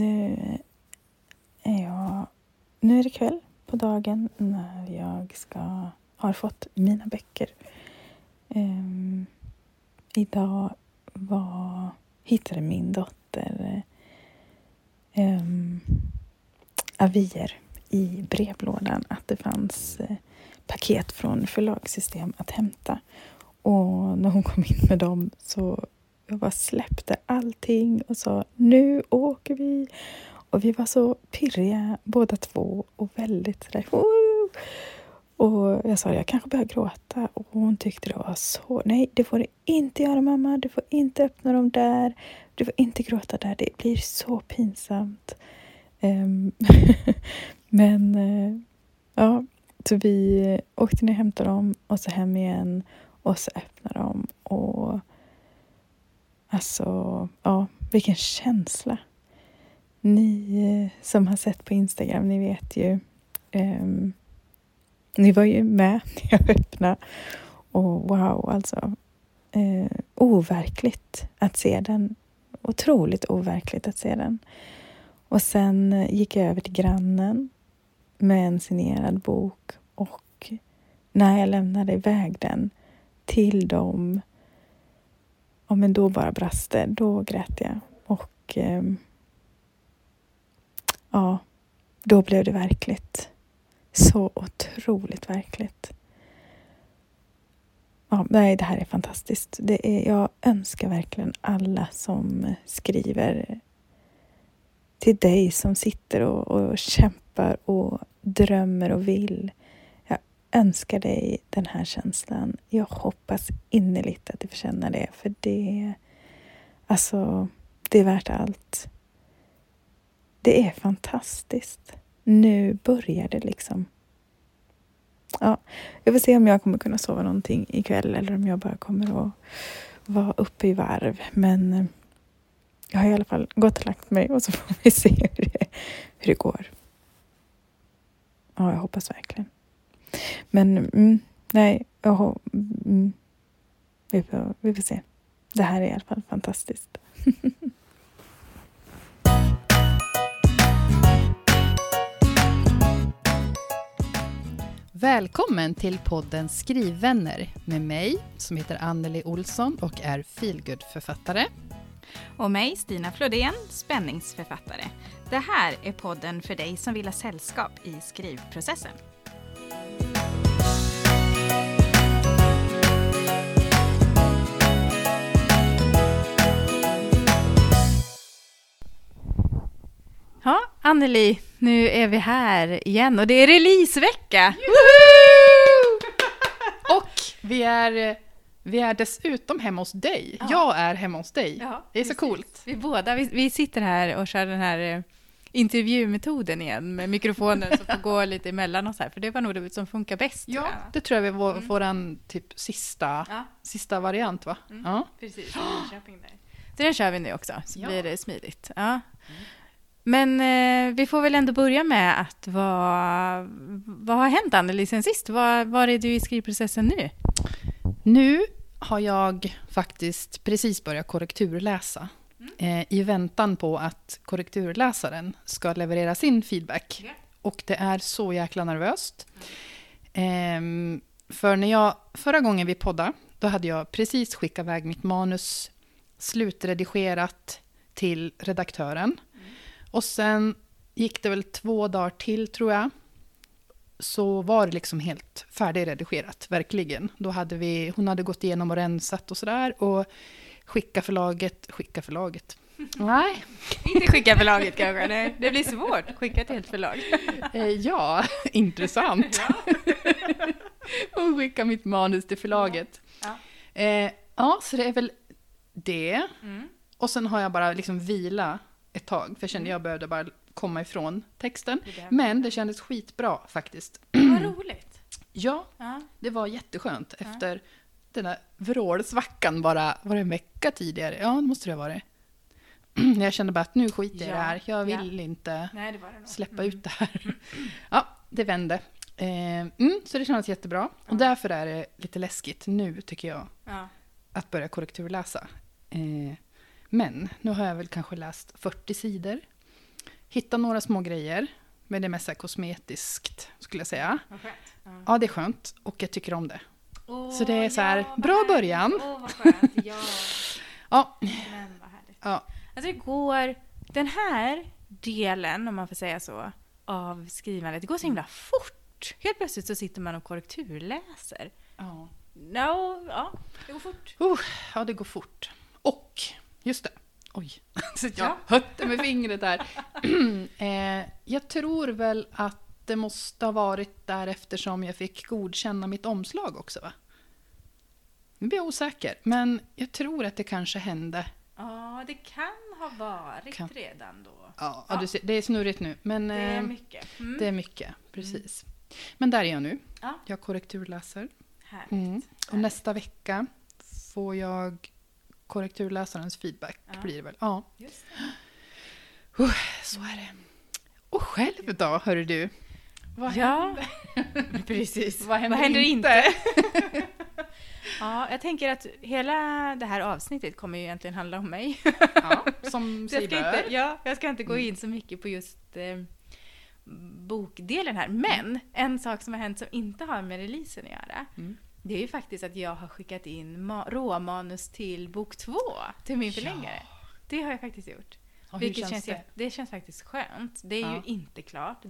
Nu är det kväll på dagen när jag har fått mina böcker. Idag hittade min dotter avier i brevlådan att det fanns paket från förlagssystem att hämta. Och när hon kom in med dem så jag bara släppte allting och sa nu åker vi. Och vi var så pirriga båda två och väldigt sådär. Och jag sa jag kanske började gråta och hon tyckte det var så. Nej, det får du inte göra mamma. Du får inte öppna dem där. Du får inte gråta där. Det blir så pinsamt. Men ja, så vi åkte ner och hämtade dem och så hem igen och så öppnade dem. Och alltså, ja, vilken känsla. Ni som har sett på Instagram, ni vet ju. Ni var ju med när jag öppnade. Och wow, alltså. Overkligt att se den. Otroligt overkligt att se den. Och sen gick jag över till grannen med en signerad bok. Och när jag lämnade iväg den till dem. Ja, men då bara brast det. Då grät jag. Och ja, då blev det verkligt. Så otroligt verkligt. Ja, nej, det här är fantastiskt. Jag önskar verkligen alla som skriver till dig som sitter och kämpar och drömmer och vill. Jag önskar dig den här känslan. Jag hoppas innerligt att du får känna det. För det är värt allt. Det är fantastiskt. Nu börjar det liksom. Ja, jag får se om jag kommer kunna sova någonting ikväll. Eller om jag bara kommer att vara uppe i varv. Men jag har i alla fall gått och lagt mig. Och så får vi se hur det går. Ja, jag hoppas verkligen. Men vi får se. Det här är i alla fall fantastiskt. Välkommen till podden Skrivvänner med mig som heter Anneli Olsson och är Feelgood-författare. Och mig, Stina Flodén, spänningsförfattare. Det här är podden för dig som vill ha sällskap i skrivprocessen. Ja, Anneli, nu är vi här igen och det är releasevecka. Och vi är dessutom hemma hos dig. Ja. Jag är hemma hos dig. Ja, det är precis. Så coolt. Vi sitter här och kör den här intervjumetoden igen med mikrofonen som får gå lite emellan oss här. För det var nog det som funkar bäst. Ja, tror jag. Det tror jag var våran typ sista variant, va? Mm. Ja. Precis, det är Linköping där. Så den kör vi nu också, så blir det smidigt. Ja. Mm. Men vi får väl ändå börja med att vad har hänt, Anneli, sen sist? Var är du i skrivprocessen nu? Nu har jag faktiskt precis börjat korrekturläsa. I väntan på att korrekturläsaren ska leverera sin feedback. Mm. Och det är så jäkla nervöst. För när förra gången vi poddade, då hade jag precis skickat iväg mitt manus slutredigerat till redaktören. Och sen gick det väl 2 dagar till, tror jag. Så var det liksom helt färdigredigerat, verkligen. Då hade hon hade gått igenom och rensat och sådär. Och skicka förlaget. Nej. Inte skicka förlaget kanske, nej. Det blir svårt. Skicka till ett förlag. Ja, intressant. Och skicka mitt manus till förlaget. Ja. Ja, så det är väl det. Mm. Och sen har jag bara liksom vila ett tag, för jag kände jag behövde bara komma ifrån texten. Men det kändes skitbra faktiskt. Vad roligt. Ja, det var jätteskönt. Efter den där vrålsvackan bara, var det en vecka tidigare? Ja, det måste det vara det. Jag kände bara att nu skiter jag i det här. Jag vill inte släppa ut det här. Ja, det vände. Så det kändes jättebra. Och därför är det lite läskigt nu, tycker jag. Att börja korrekturläsa. Men nu har jag väl kanske läst 40 sidor. hitta några små grejer. Men det är mest kosmetiskt skulle jag säga. Okay. Mm. Ja, det är skönt och jag tycker om det. Så det är så här, ja, bra början. Vad skönt. Ja. Ja. Men vad härligt. Ja. Alltså det går, den här delen, om man får säga så, av skrivandet, det går så himla fort. Helt plötsligt så sitter man och korrekturläser. Ja. No, ja, det går fort. Ja, det går fort. Och, just det. Oj, så jag hötte med fingret där. Jag tror väl att det måste ha varit där eftersom jag fick godkänna mitt omslag också, va? Nu blir jag osäker, men jag tror att det kanske hände. Ja, det kan ha varit redan då. Ja, du ser, det är snurrigt nu. Men, det är mycket. Mm. Det är mycket, precis. Mm. Men där är jag nu. Ja. Jag korrekturläser. Härligt. Mm. Och härligt. Nästa vecka får jag korrekturläsarens feedback, blir det väl. Ja, just det. Så är det. Och själv då, hör du? Vad händer? Precis. Vad händer inte? Ja, jag tänker att hela det här avsnittet kommer ju egentligen handla om mig. Ja, som sig bör. Jag ska inte gå in så mycket på just bokdelen här. Men en sak som har hänt som inte har med releasen att göra, det är ju faktiskt att jag har skickat in råmanus till bok 2 till min förlängare. Det har jag faktiskt gjort. Vilket känns det? Det känns faktiskt skönt. Det är ju inte klart.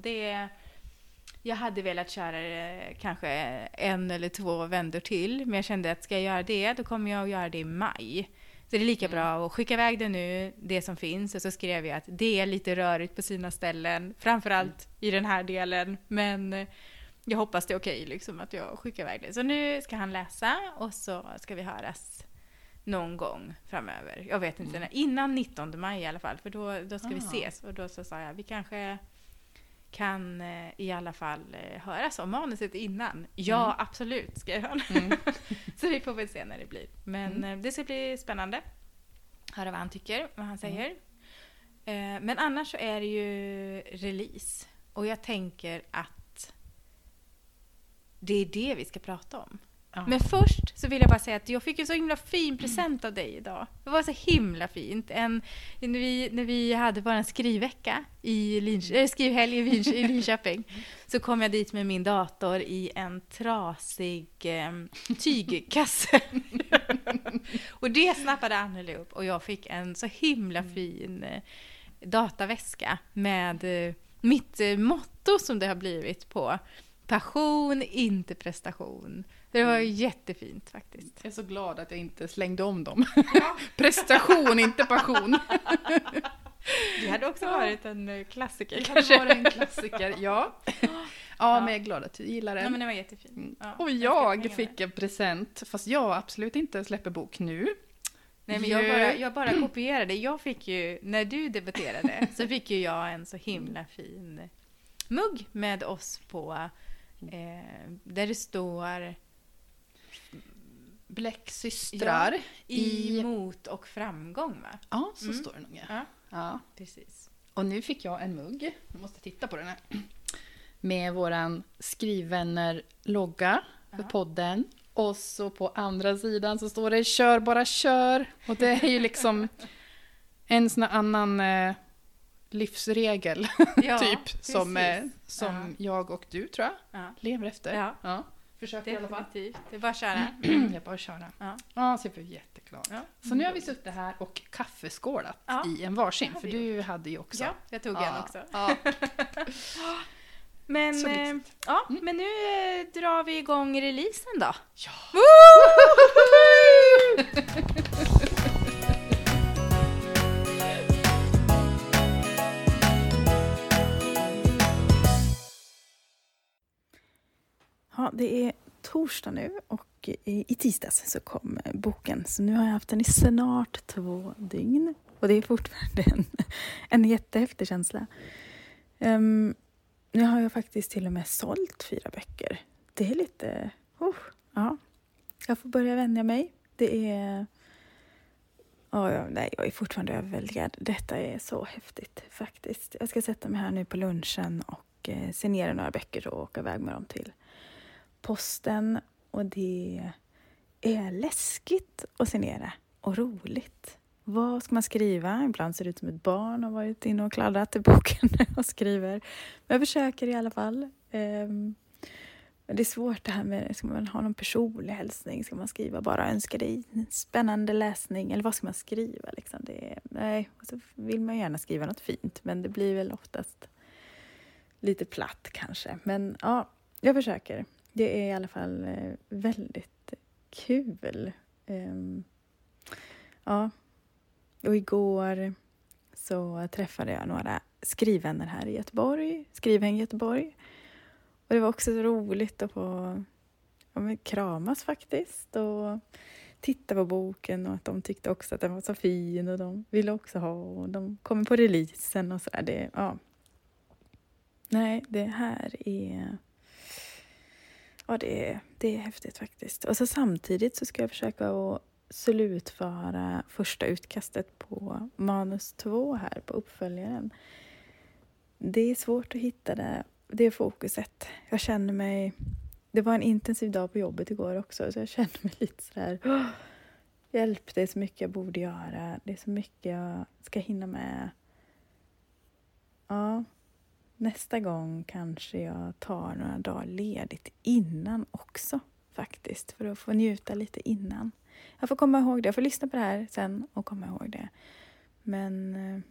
Jag hade velat köra kanske 1 eller 2 vändor till. Men jag kände att ska jag göra det, då kommer jag att göra det i maj. Så det är lika bra att skicka iväg det nu, det som finns. Och så skrev jag att det är lite rörigt på sina ställen. Framförallt i den här delen. Men jag hoppas det är okej liksom, att jag skickar iväg det. Så nu ska han läsa och så ska vi höras någon gång framöver. Jag vet inte, innan 19 maj i alla fall. För då ska vi ses. Och då så sa jag, vi kanske kan i alla fall höras om manuset innan. Ja, absolut ska jag höra. Så vi får väl se när det blir. Men det ska bli spännande. Höra vad han tycker, vad han säger. Men annars så är det ju release. Och jag tänker att det är det vi ska prata om. Men först så vill jag bara säga att jag fick ju så himla fin present av dig idag. Det var så himla fint. När vi hade vår skrivvecka skrivhelg i Linköping så kom jag dit med min dator i en trasig tygkasse. Och det snappade Anneli upp och jag fick en så himla fin dataväska med mitt motto som det har blivit på. Passion, inte prestation. Det var jättefint faktiskt. Jag är så glad att jag inte slängde om dem. Ja. Prestation, inte passion. Det hade också varit en klassiker. Det hade varit en klassiker, ja, men jag är glad att du gillar den. Ja, men det var jättefint. Ja, och jag fick en present, fast jag absolut inte släpper bok nu. Nej, men jag bara kopierade. Jag fick ju, när du debuterade, så fick ju jag en så himla fin mugg med oss på, där det står Bläcksystrar emot och framgång, va? Ja, så står det nog. Ja, precis. Och nu fick jag en mugg. Jag måste titta på den här. Med våran Skrivvänner-logga för podden. Och så på andra sidan så står det kör, bara kör. Och det är ju liksom en sån annan livsregel typ precis. som jag och du tror jag lever efter. Ja. Försöker i alla fall. Det är bara att köra. Jag bara köra. Ja, så jag blev jätteglad. Ja. Så nu har vi suttit här och kaffeskålat i en varsin. För du hade ju också. Ja, jag tog en också. Ja. Men, men nu drar vi igång releasen då. Ja! Ja, det är torsdag nu och i tisdags så kom boken. Så nu har jag haft den i snart 2 dygn. Och det är fortfarande en jättehäftig känsla. Nu har jag faktiskt till och med sålt 4 böcker. Det är lite... Jag får börja vänja mig. Det är... jag är fortfarande överväldigad. Detta är så häftigt faktiskt. Jag ska sätta mig här nu på lunchen och signera några böcker och åka iväg med dem till posten, och det är läskigt att signera och roligt Vad ska man skriva? Ibland ser det ut som ett barn och varit inne och kladdat i boken och skriver. Men jag försöker i alla fall. Men det är svårt det här med, ska man ha någon personlig hälsning? Ska man skriva bara önska dig en spännande läsning? Eller vad ska man skriva? Liksom? Nej, och så vill man gärna skriva något fint. Men det blir väl oftast lite platt kanske. Men ja, jag försöker. Det är i alla fall väldigt kul. Ja, och igår så träffade jag några skrivvänner här i Göteborg. Skrivvänner i Göteborg. Och det var också så roligt att få kramas faktiskt och titta på boken, och att de tyckte också att den var så fin och de ville också ha, och de kommer på releasen och sådär. Det, ja. Nej, det här är... Ja, det är häftigt faktiskt. Och så samtidigt så ska jag försöka att slutföra första utkastet på manus 2 här på uppföljaren. Det är svårt att hitta det fokuset. Jag känner mig... Det var en intensiv dag på jobbet igår också. Så jag känner mig lite sådär... Hjälp, det är så mycket jag borde göra. Det är så mycket jag ska hinna med. Ja... Nästa gång kanske jag tar några dagar ledigt innan också faktiskt. För att få njuta lite innan. Jag får komma ihåg det. Jag får lyssna på det här sen och komma ihåg det. Men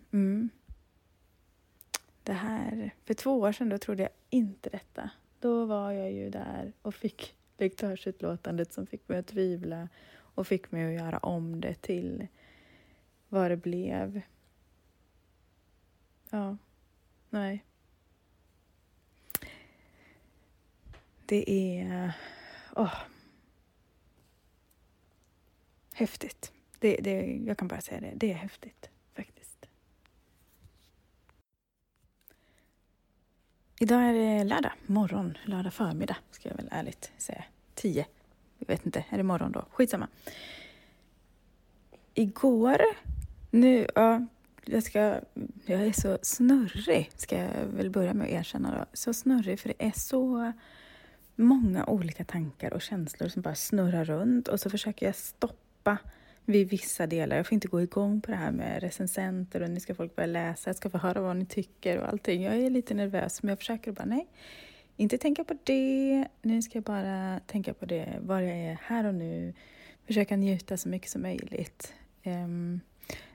det här... För 2 år sedan då trodde jag inte detta. Då var jag ju där och fick lektörsutlåtandet som fick mig att tvivla. Och fick mig att göra om det till vad det blev. Ja, nej. Det är häftigt. Jag kan bara säga det. Det är häftigt faktiskt. Idag är det lördag morgon. Lördag förmiddag ska jag väl ärligt säga. 10. Jag vet inte. Är det morgon då? Skitsamma. Igår. Nu. Ja. Jag är så snurrig, ska jag väl börja med att erkänna då. Så snurrig, för det är så många olika tankar och känslor som bara snurrar runt. Och så försöker jag stoppa vid vissa delar. Jag får inte gå igång på det här med recensenter och nu ska folk börja läsa. Jag ska få höra vad ni tycker och allting. Jag är lite nervös, men jag försöker bara nej. Inte tänka på det. Nu ska jag bara tänka på det. Var jag är här och nu. Försöka njuta så mycket som möjligt.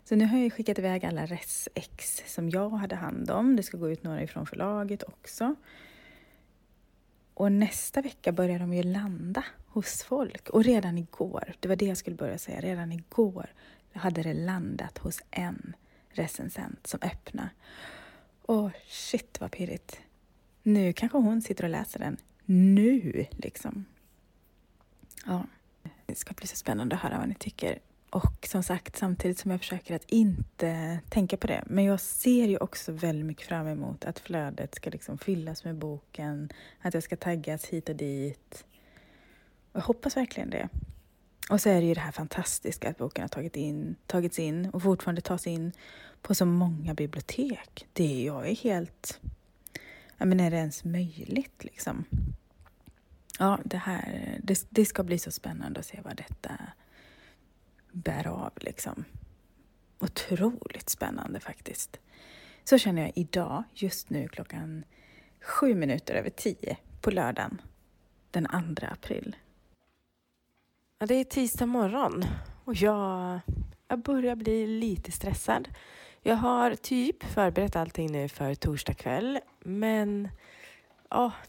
Så nu har jag skickat iväg alla resex som jag hade hand om. Det ska gå ut några ifrån förlaget också. Och nästa vecka börjar de ju landa hos folk. Och redan igår, det var det jag skulle börja säga, redan igår hade det landat hos en recensent som öppnade. Åh shit vad pirrigt. Nu kanske hon sitter och läser den. Nu liksom. Ja, det ska bli så spännande att höra vad ni tycker. Och som sagt, samtidigt som jag försöker att inte tänka på det. Men jag ser ju också väldigt mycket fram emot att flödet ska liksom fyllas med boken. Att jag ska taggas hit och dit. Och jag hoppas verkligen det. Och så är det ju det här fantastiska att boken har tagits in och fortfarande tas in på så många bibliotek. Jag är helt... Jag menar, är det ens möjligt liksom? Ja, det här... Det ska bli så spännande att se vad detta... bär av liksom. Otroligt spännande faktiskt. Så känner jag idag, just nu 7:07 på lördagen den 2 april. Ja, det är tisdag morgon och jag börjar bli lite stressad. Jag har typ förberett allting nu för torsdag kväll, men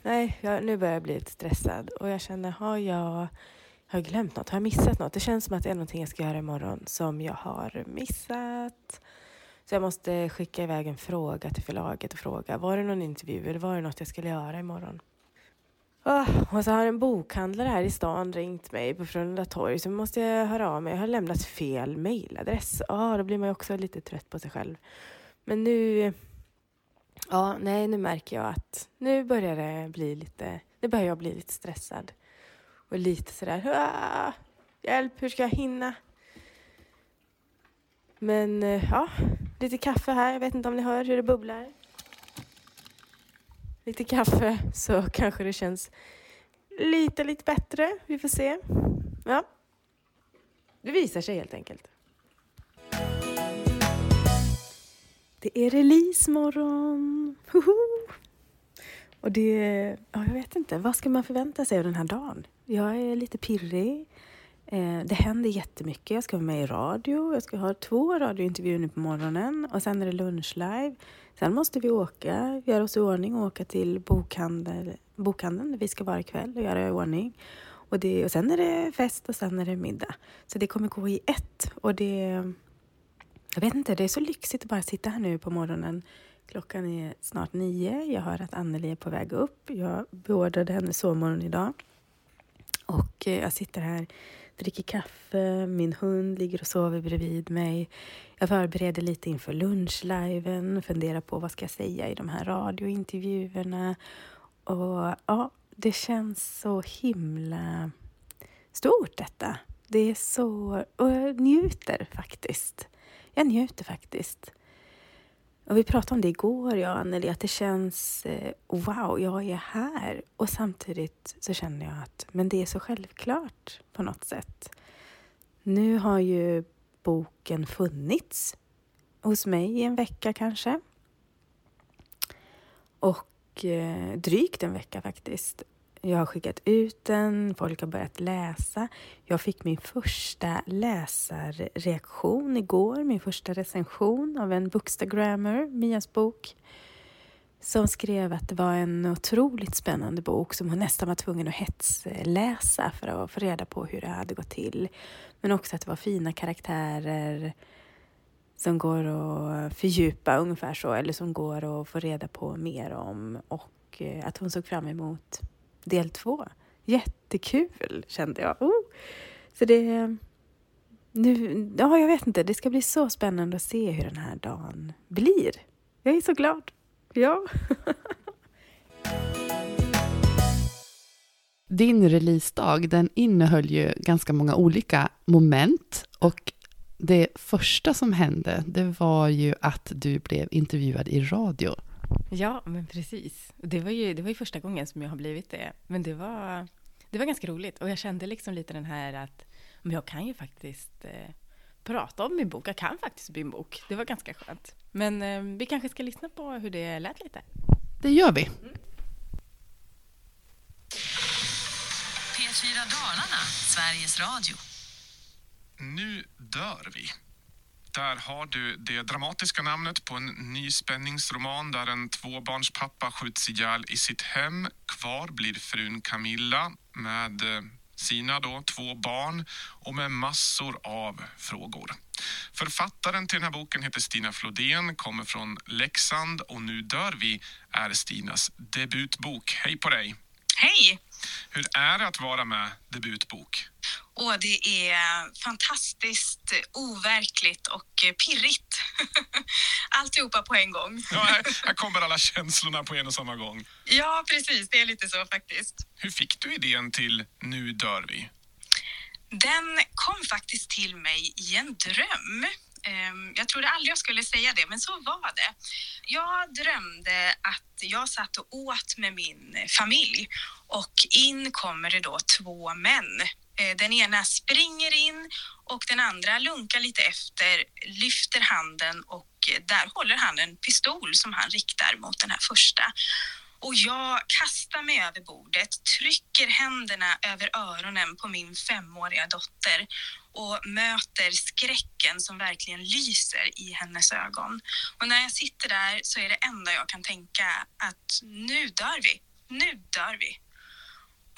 nu börjar jag bli lite stressad och jag känner har jag glömt något? Har jag missat något? Det känns som att det är någonting jag ska göra imorgon som jag har missat. Så jag måste skicka iväg en fråga till förlaget och fråga. Var det någon intervju eller var det något jag skulle göra imorgon? Och så har en bokhandlare här i stan ringt mig på Frölunda torg. Så måste jag höra av mig. Jag har lämnat fel mejladress. Då blir man ju också lite trött på sig själv. Men nu... nu märker jag att... Nu börjar jag bli lite stressad. Och lite sådär, hjälp, hur ska jag hinna? Men lite kaffe här. Jag vet inte om ni hör hur det bubblar. Lite kaffe så kanske det känns lite bättre. Vi får se. Ja, det visar sig helt enkelt. Det är releasemorgon. Och det, ja, jag vet inte, vad ska man förvänta sig av den här dagen? Jag är lite pirrig. Det händer jättemycket. Jag ska vara med i radio. Jag ska ha 2 radiointervjuer nu på morgonen. Och sen är det lunchlive. Sen måste vi åka. Vi gör oss i ordning och åka till bokhandeln. Vi ska vara ikväll och göra i ordning. Och sen är det fest och sen är det middag. Så det kommer gå i ett. Och det... Jag vet inte, det är så lyxigt att bara sitta här nu på morgonen. Klockan är snart 9. Jag hör att Anneli är på väg upp. Jag beordrade henne sovmorgon idag. Och jag sitter här, dricker kaffe. Min hund ligger och sover bredvid mig. Jag förbereder lite inför lunchliven. Funderar på vad ska jag säga i de här radiointervjuerna. Och ja, det känns så himla stort detta. Det är så... Och jag njuter faktiskt. Jag njuter faktiskt. Och vi pratade om det igår, jag och Anneli, att det känns, wow, jag är här. Och samtidigt så känner jag att, men det är så självklart på något sätt. Nu har ju boken funnits hos mig i en vecka kanske. Och drygt en vecka faktiskt. Jag har skickat ut den, folk har börjat läsa. Jag fick min första läsarreaktion igår, min första recension av en bookstagrammer, Mias bok. Som skrev att det var en otroligt spännande bok som hon nästan var tvungen att hetsläsa för att få reda på hur det hade gått till. Men också att det var fina karaktärer som går att fördjupa ungefär så, eller som går att få reda på mer om. Och att hon såg fram emot... Del 2. Jättekul kände jag. Oh. Så det nu, ja, jag vet inte, det ska bli så spännande att se hur den här dagen blir. Jag är så glad. Ja. Din releasedag, den innehöll ju ganska många olika moment, och det första som hände, det var ju att du blev intervjuad i radio. Ja, men precis. Det var ju första gången som jag har blivit det. Men det var ganska roligt. Och jag kände liksom lite den här att men jag kan ju faktiskt prata om min bok. Jag kan faktiskt bli en bok. Det var ganska skönt. Men vi kanske ska lyssna på hur det lät lite. Det gör vi. Mm. P4 Dalarna, Sveriges Radio. Nu dör vi. Där har du det dramatiska namnet på en ny spänningsroman där en tvåbarnspappa skjuts ihjäl i sitt hem. Kvar blir frun Camilla med sina 2 barn och med massor av frågor. Författaren till den här boken heter Stina Flodén, kommer från Leksand, och Nu dör vi är Stinas debutbok. Hej på dig! Hej! Hur är det att vara med debutbok? Och det är fantastiskt, overkligt och pirrigt. Alltihopa på en gång. Ja, här kommer alla känslorna på en och samma gång. Ja, precis. Det är lite så faktiskt. Hur fick du idén till Nu dör vi? Den kom faktiskt till mig i en dröm. Jag trodde aldrig jag skulle säga det, men så var det. Jag drömde att jag satt och åt med min familj, och in kommer det 2 män. Den ena springer in och den andra lunkar lite efter, lyfter handen, och där håller han en pistol som han riktar mot den här första. Och jag kastar mig över bordet, trycker händerna över öronen på min 5-åriga dotter och möter skräcken som verkligen lyser i hennes ögon. Och när jag sitter där så är det enda jag kan tänka att nu dör vi, nu dör vi.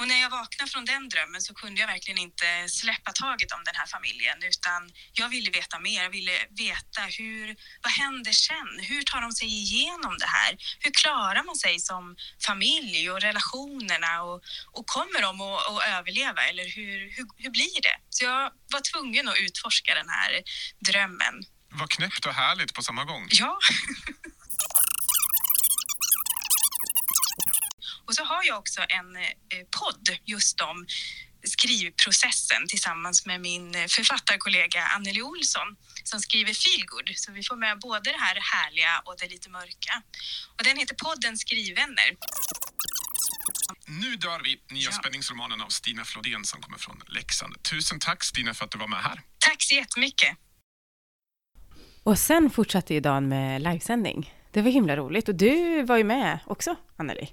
Och när jag vaknade från den drömmen så kunde jag verkligen inte släppa taget om den här familjen, utan jag ville veta mer. Jag ville veta vad händer sen? Hur tar de sig igenom det här? Hur klarar man sig som familj och relationerna? Och kommer de att överleva, eller hur blir det? Så jag var tvungen att utforska den här drömmen. Vad knäppt och härligt på samma gång. Ja. Och så har jag också en podd just om skrivprocessen tillsammans med min författarkollega Anneli Olsson som skriver Feelgood. Så vi får med både det här härliga och det lite mörka. Och den heter podden Skrivvänner. Nu dör vi, nya spänningsromanen av Stina Flodén som kommer från Leksand. Tusen tack Stina för att du var med här. Tack så jättemycket. Och sen fortsatte ju dagen med livesändning. Det var himla roligt. Och du var ju med också, Anneli.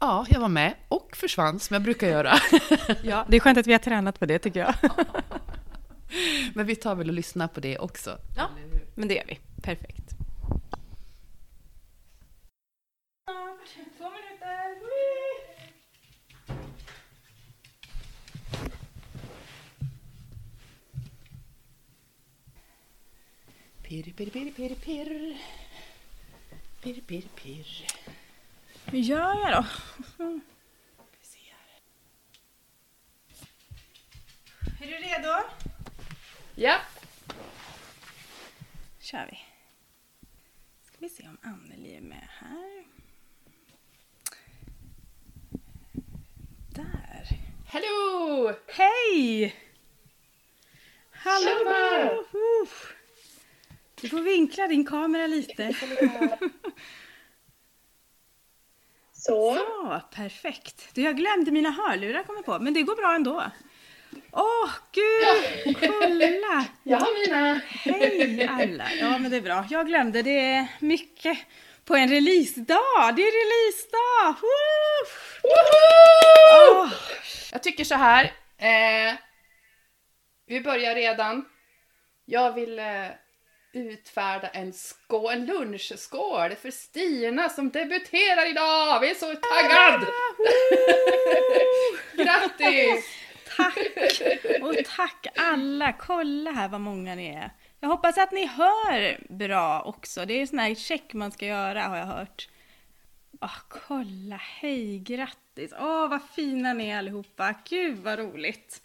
Ja, jag var med och försvann som jag brukar göra. Ja, det är skönt att vi har tränat på det tycker jag. Men vi tar väl och lyssnar på det också. Ja, men det gör vi. Perfekt. 2 minuter. Pirr, pirr, pirr, pirr, pirr. Pirr, pirr, pirr. Hur gör jag då? Vi ser. Är du redo? Ja. Kör vi. Ska vi se om Anneli är med här. Där. Hallå! Hej! Hallå! Tjena! Du får vinkla din kamera lite. Så. Ja, perfekt. Du, jag glömde mina hörlurar kommer på, men det går bra ändå. Åh, gud, kolla. Jag har mina. Hej alla. Ja, men det är bra. Jag glömde det mycket på en releasedag. Det är releasedag. Oh. Jag tycker så här. Vi börjar redan. Jag vill utfärda en lunchskål för Stina som debuterar idag. Vi är så taggad! Grattis! Tack! Och tack alla! Kolla här vad många ni är. Jag hoppas att ni hör bra också. Det är sån här check man ska göra har jag hört. Kolla! Hej! Grattis! Vad fina ni är allihopa! Gud vad roligt!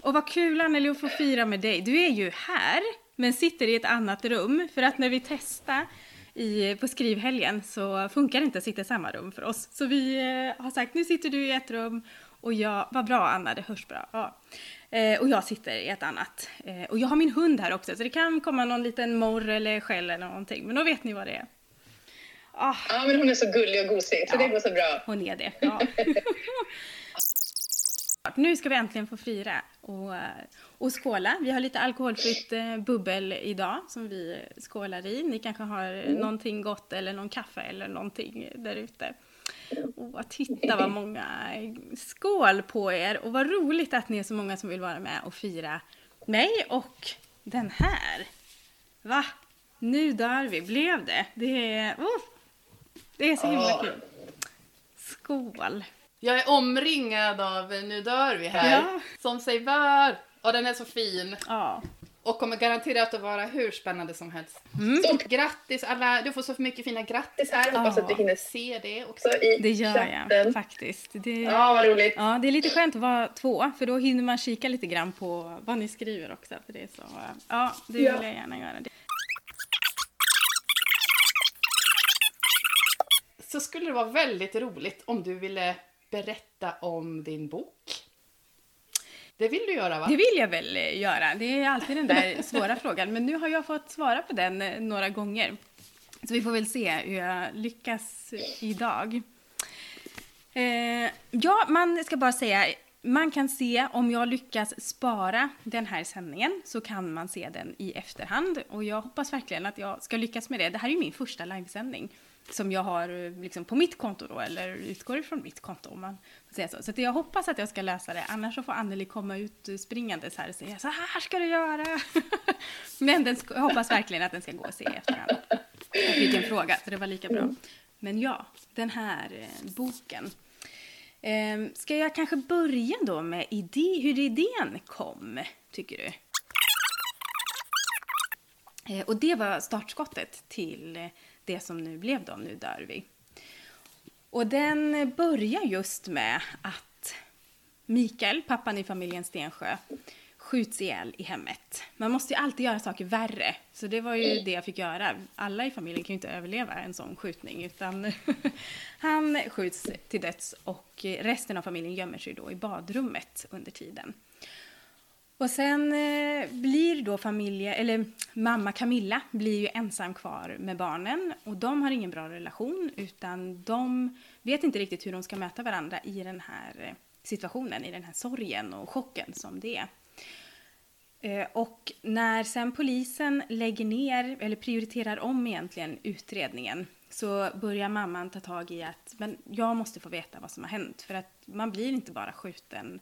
Och vad kul Anneli att få fira med dig. Du är ju här men sitter i ett annat rum för att när vi testade på skrivhelgen så funkar det inte att sitta i samma rum för oss. Så vi har sagt nu sitter du i ett rum och jag, vad bra Anna, det hörs bra. Ja. Och jag sitter i ett annat. Och jag har min hund här också så det kan komma någon liten morr eller skäll eller någonting men då vet ni vad det är. Ja men hon är så gullig och gosig så ja, det går så bra. Hon är det, ja. Nu ska vi äntligen få fira och skåla. Vi har lite alkoholfritt bubbel idag som vi skålar i. Ni kanske har någonting gott eller någon kaffe eller någonting där ute. Titta vad många skål på er. Och vad roligt att ni är så många som vill vara med och fira mig och den här. Va? Nu dör vi. Blev det? Det är så himla kul. Skål. Jag är omringad av Nu dör vi här. Ja. Som sig var. Och den är så fin. Ja. Och kommer garanterat att vara hur spännande som helst. Stort grattis alla. Du får så mycket fina grattis här. Ja. Hoppas att du hinner se det också i det gör chatten. Jag faktiskt. Ja, vad roligt. Ja, det är lite skönt att vara 2. För då hinner man kika lite grann på vad ni skriver också. För det är så, ja, det vill jag gärna göra. Så skulle det vara väldigt roligt om du ville berätta om din bok. Det vill du göra va? Det vill jag väl göra. Det är alltid den där svåra frågan. Men nu har jag fått svara på den några gånger. Så vi får väl se hur jag lyckas idag. Man ska bara säga. Man kan se om jag lyckas spara den här sändningen. Så kan man se den i efterhand. Och jag hoppas verkligen att jag ska lyckas med det. Det här är ju min första livesändning. Som jag har liksom på mitt konto då, eller utgår ifrån mitt konto om man säger så. Så att jag hoppas att jag ska lösa det. Annars så får Anneli komma ut springandes här och säga så här ska du göra. Men jag hoppas verkligen att den ska gå och se efterhand. Jag fick en fråga så det var lika bra. Men ja, den här boken. Ska jag kanske börja då med hur idén kom, tycker du? Och det var startskottet till det som nu blev då, Nu dör vi. Och den börjar just med att Mikael, pappan i familjen Stensjö, skjuts ihjäl i hemmet. Man måste ju alltid göra saker värre. Så det var ju det jag fick göra. Alla i familjen kan ju inte överleva en sån skjutning. Utan han skjuts till döds och resten av familjen gömmer sig då i badrummet under tiden. Och sen blir då mamma Camilla blir ju ensam kvar med barnen. Och de har ingen bra relation utan de vet inte riktigt hur de ska möta varandra i den här situationen. I den här sorgen och chocken som det är. Och när sen polisen lägger ner, eller prioriterar om egentligen utredningen, så börjar mamman ta tag i att men jag måste få veta vad som har hänt. För att man blir inte bara skjuten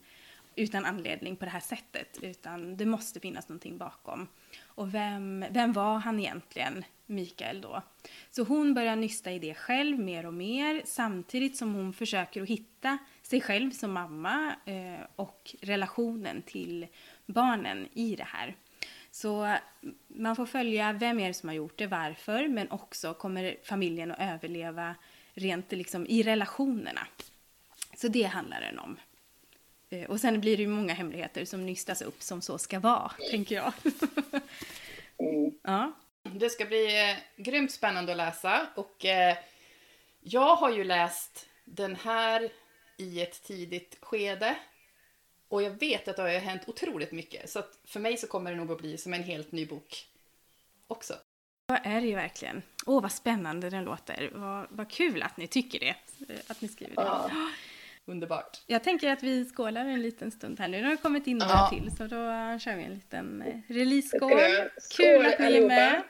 utan anledning på det här sättet, utan det måste finnas någonting bakom. Och vem var han egentligen, Mikael då? Så hon börjar nysta i det själv mer och mer, samtidigt som hon försöker att hitta sig själv som mamma och relationen till barnen i det här. Så man får följa vem är det som har gjort det, varför, men också kommer familjen att överleva rent liksom i relationerna. Så det handlar den om. Och sen blir det ju många hemligheter som nystas upp som så ska vara, tänker jag. Ja. Det ska bli grymt spännande att läsa. Och jag har ju läst den här i ett tidigt skede. Och jag vet att det har hänt otroligt mycket. Så att för mig så kommer det nog att bli som en helt ny bok också. Vad är det ju verkligen? Åh, vad spännande den låter. Vad kul att ni tycker det. Att ni skriver det. Ja. Underbart. Jag tänker att vi skålar en liten stund här nu. Nu har det kommit in några till, så då kör vi en liten release-skål. Kul att ni är med.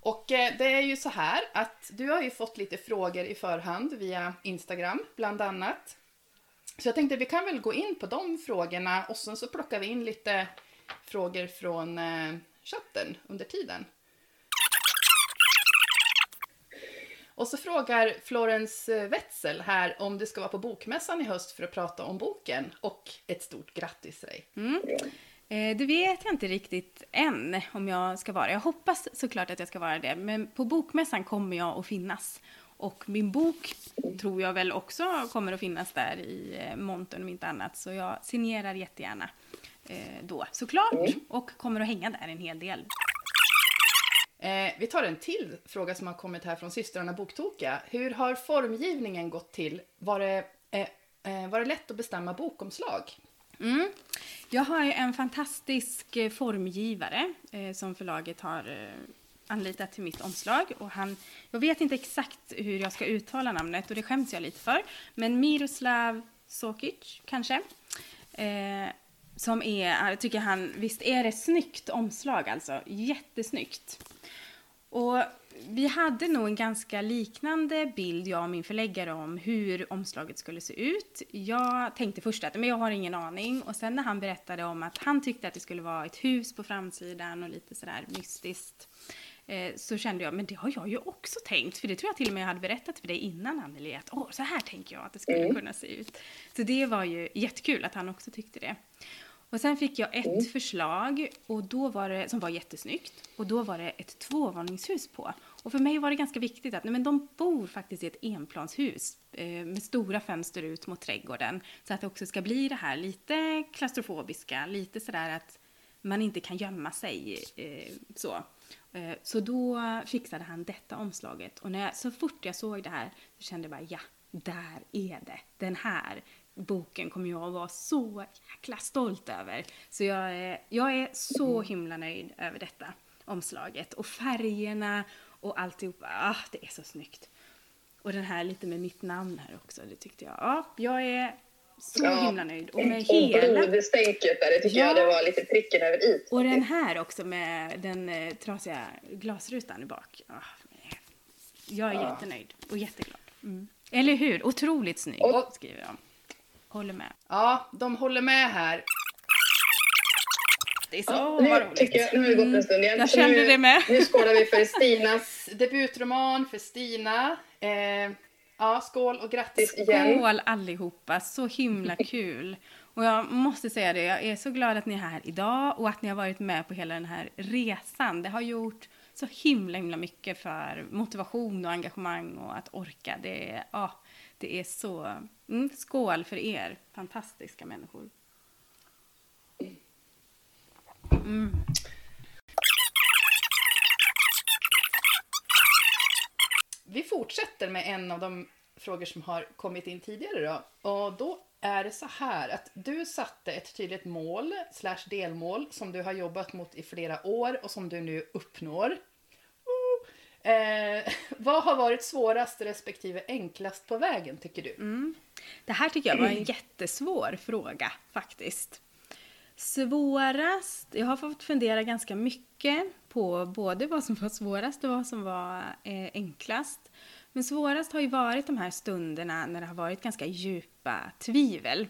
Och det är ju så här att du har ju fått lite frågor i förhand via Instagram bland annat. Så jag tänkte vi kan väl gå in på de frågorna och sen så plockar vi in lite frågor från chatten under tiden. Och så frågar Florence Wetzel här om du ska vara på bokmässan i höst för att prata om boken. Och ett stort grattis till dig. Mm. Det vet jag inte riktigt än om jag ska vara. Jag hoppas såklart att jag ska vara det. Men på bokmässan kommer jag att finnas. Och min bok tror jag väl också kommer att finnas där i montern om inte annat. Så jag signerar jättegärna då såklart. Och kommer att hänga där en hel del. Vi tar en till fråga som har kommit här från Systrarna Boktoka. Hur har formgivningen gått till? Var det lätt att bestämma bokomslag? Mm. Jag har ju en fantastisk formgivare som förlaget har anlitat till mitt omslag. Och jag vet inte exakt hur jag ska uttala namnet och det skäms jag lite för. Men Miroslav Sokic kanske. Som är, jag tycker han, visst är det snyggt omslag alltså. Jättesnyggt. Och vi hade nog en ganska liknande bild, jag och min förläggare, om hur omslaget skulle se ut. Jag tänkte först att men jag har ingen aning. Och sen när han berättade om att han tyckte att det skulle vara ett hus på framsidan och lite sådär mystiskt. Så kände jag, men det har jag ju också tänkt. För det tror jag till och med jag hade berättat för dig innan, Anneli. Att så här tänker jag att det skulle kunna se ut. Så det var ju jättekul att han också tyckte det. Och sen fick jag ett förslag och då var det, som var jättesnyggt. Och då var det ett 2-våningshus på. Och för mig var det ganska viktigt att de bor faktiskt i ett enplanshus. Med stora fönster ut mot trädgården. Så att det också ska bli det här lite klaustrofobiska. Lite sådär att man inte kan gömma sig så. Så då fixade han detta omslaget. Och så fort jag såg det här så kände jag bara, ja, där är det. Den här boken kommer jag att vara så jäkla stolt över. Så jag är så himla nöjd över detta omslaget. Och färgerna och alltihopa. Det är så snyggt. Och den här lite med mitt namn här också. Det tyckte jag. Jag är så himla nöjd. Och med hela broderstänket där. Det tycker jag det var lite pricken över i. Och den här också med den trasiga glasrutan i bak. Jag är jättenöjd och jätteglad. Mm. Eller hur? Otroligt snyggt skriver jag. Håller med. Ja, de håller med här. Det är så roligt. Nu har det gått en stund igen. Jag kände det med. Nu skålar vi för Stinas debutroman, för Stina. Skål och grattis igen. Skål allihopa, så himla kul. Och jag måste säga det, jag är så glad att ni är här idag och att ni har varit med på hela den här resan. Det har gjort så himla mycket för motivation och engagemang och att orka. Det är så... skål för er, fantastiska människor. Mm. Vi fortsätter med en av de frågor som har kommit in tidigare då. Och då är det så här att du satte ett tydligt mål / delmål som du har jobbat mot i flera år och som du nu uppnår. Vad har varit svårast respektive enklast på vägen, tycker du? Mm. Det här tycker jag var en jättesvår fråga faktiskt. Svårast, jag har fått fundera ganska mycket på både vad som var svårast och vad som var enklast. Men svårast har ju varit de här stunderna när det har varit ganska djupa tvivel.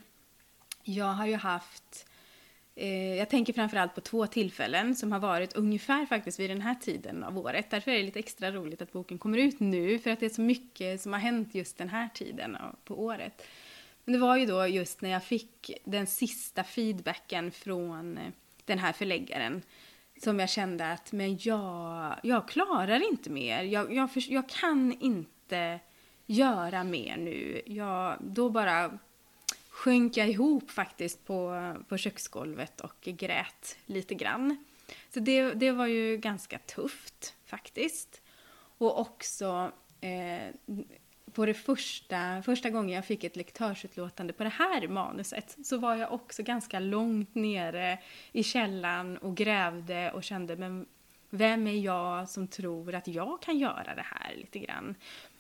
Jag har ju haft, jag tänker framförallt på 2 tillfällen som har varit ungefär faktiskt vid den här tiden av året. Därför är det lite extra roligt att boken kommer ut nu, för att det är så mycket som har hänt just den här tiden på året. Men det var ju då just när jag fick den sista feedbacken från den här förläggaren som jag kände att men jag klarar inte mer. Jag kan inte göra mer nu. Då bara sjönk jag ihop faktiskt på köksgolvet och grät lite grann. Så det var ju ganska tufft faktiskt. Och också på det första gången jag fick ett lektörsutlåtande på det här manuset så var jag också ganska långt nere i källan och grävde och kände, men vem är jag som tror att jag kan göra det här lite grann?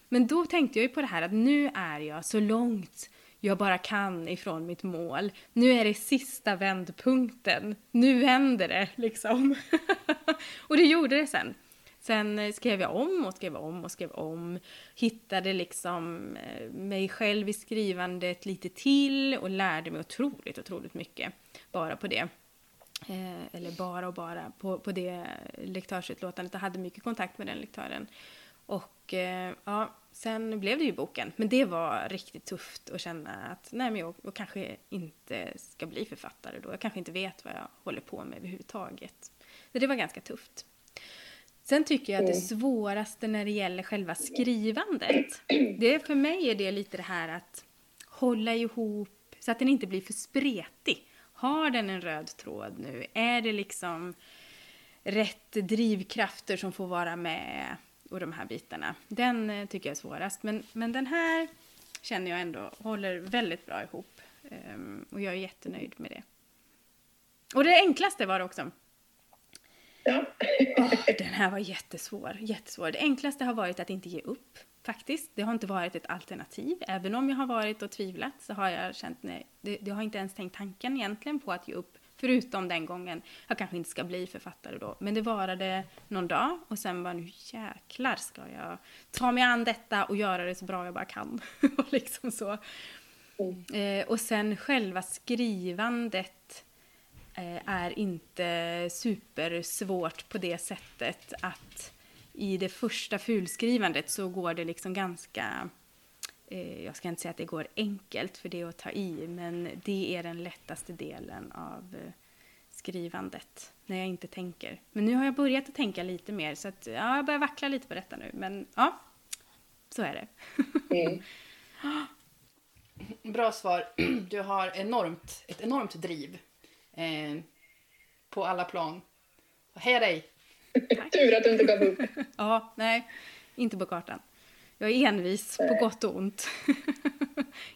Men då tänkte jag ju på det här att nu är jag så långt jag bara kan ifrån mitt mål. Nu är det sista vändpunkten. Nu händer det liksom. Och det gjorde det sen. Sen skrev jag om och skrev om och skrev om. Hittade liksom mig själv i skrivandet lite till. Och lärde mig otroligt mycket. Bara på det. Eller bara på det lektörsutlåtandet. Jag hade mycket kontakt med den lektören. Och ja, sen blev det ju boken. Men det var riktigt tufft att känna att nej, men jag kanske inte ska bli författare då. Jag kanske inte vet vad jag håller på med överhuvudtaget. Så det var ganska tufft. Sen tycker jag att det svåraste när det gäller själva skrivandet, det för mig är det lite det här att hålla ihop så att den inte blir för spretig. Har den en röd tråd nu? Är det liksom rätt drivkrafter som får vara med och de här bitarna? Den tycker jag är svårast. Men den här känner jag ändå håller väldigt bra ihop. Och jag är jättenöjd med det. Och det enklaste var det också. Ja. Den här var jättesvår. Det enklaste har varit att inte ge upp faktiskt. Det har inte varit ett alternativ. Även om jag har varit och tvivlat så har jag känt nej. Det har inte ens tänkt tanken egentligen på att ge upp. Förutom den gången jag kanske inte ska bli författare då. Men det varade någon dag och sen var nu jäklar ska jag ta mig an detta och göra det så bra jag bara kan. Liksom så. Och sen själva skrivandet är inte supersvårt på det sättet att i det första fulskrivandet så går det liksom ganska, jag ska inte säga att det går enkelt för det att ta i, men det är den lättaste delen av skrivandet när jag inte tänker. Men nu har jag börjat att tänka lite mer så att ja, jag börjar vackla lite på detta nu, men ja, så är det. Mm. Bra svar. Du har ett enormt driv. På alla plan. Hej dig! Tur att du inte gav upp. Ja, nej. Inte på kartan. Jag är envis på gott och ont.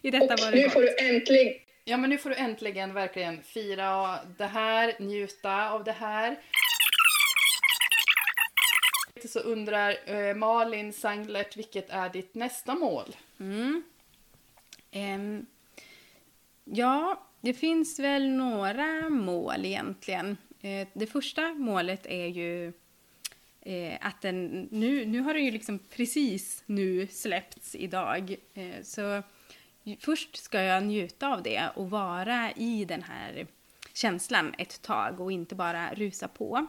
I detta och var det nu gott. Får du äntligen... Ja, men nu får du äntligen verkligen fira det här. Njuta av det här. Så undrar Malin Sanglet, vilket är ditt nästa mål? Ja... Det finns väl några mål egentligen. Det första målet är ju att den nu har den ju liksom precis nu släppts idag. Så först ska jag njuta av det och vara i den här känslan ett tag och inte bara rusa på.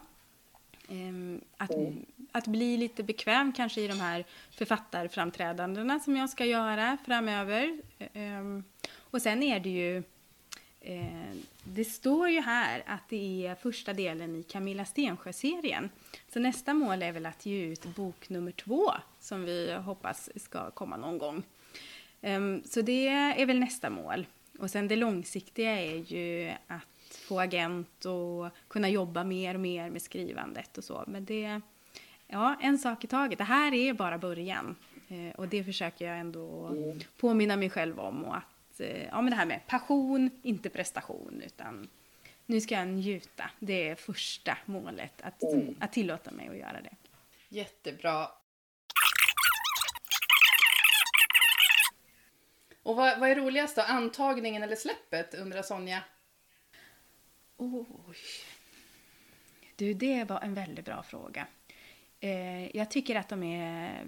Att bli lite bekväm kanske i de här författarframträdandena som jag ska göra framöver. Och sen är det ju... Det står ju här att det är första delen i Camilla Stensjö-serien. Så nästa mål är väl att ge ut bok nummer 2 som vi hoppas ska komma någon gång. Så det är väl nästa mål. Och sen det långsiktiga är ju att få agent och kunna jobba mer och mer med skrivandet och så. Men det, ja, en sak i taget. Det här är bara början. Och det försöker jag ändå påminna mig själv om och att ja, men det här med passion, inte prestation, utan nu ska jag njuta. Det är första målet att tillåta mig att göra det. Jättebra. Och vad är roligast då? Antagningen eller släppet, undrar Sonja. Oj. Du, det var en väldigt bra fråga. Jag tycker att de är...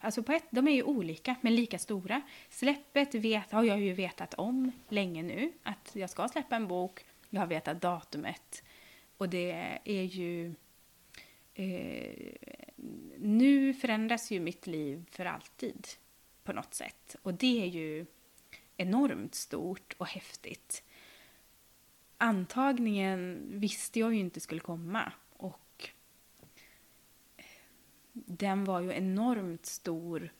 alltså de är ju olika, men lika stora. Släppet har jag ju vetat om länge nu. Att jag ska släppa en bok. Jag har vetat datumet. Och det är ju... nu förändras ju mitt liv för alltid. På något sätt. Och det är ju enormt stort och häftigt. Antagningen visste jag ju inte skulle komma. Och den var ju enormt stor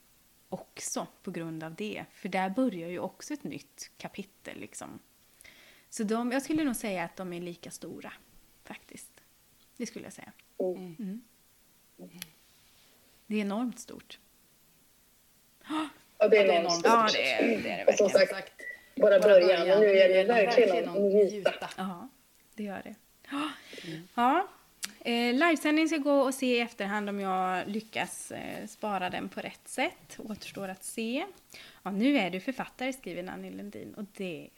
också på grund av det. För där börjar ju också ett nytt kapitel liksom. Så jag skulle nog säga att de är lika stora faktiskt. Det skulle jag säga. Mm. Det är enormt stort. Ja, det är enormt stort. Ja, det är det. Som sagt, bara början. Och nu är det verkligen någon njuta. Ja, det gör det. Ja. Livesändning ska gå och se i efterhand om jag lyckas spara den på rätt sätt. Återstår att se. Ja, nu är du författare, skriver Anneli Lundin. Och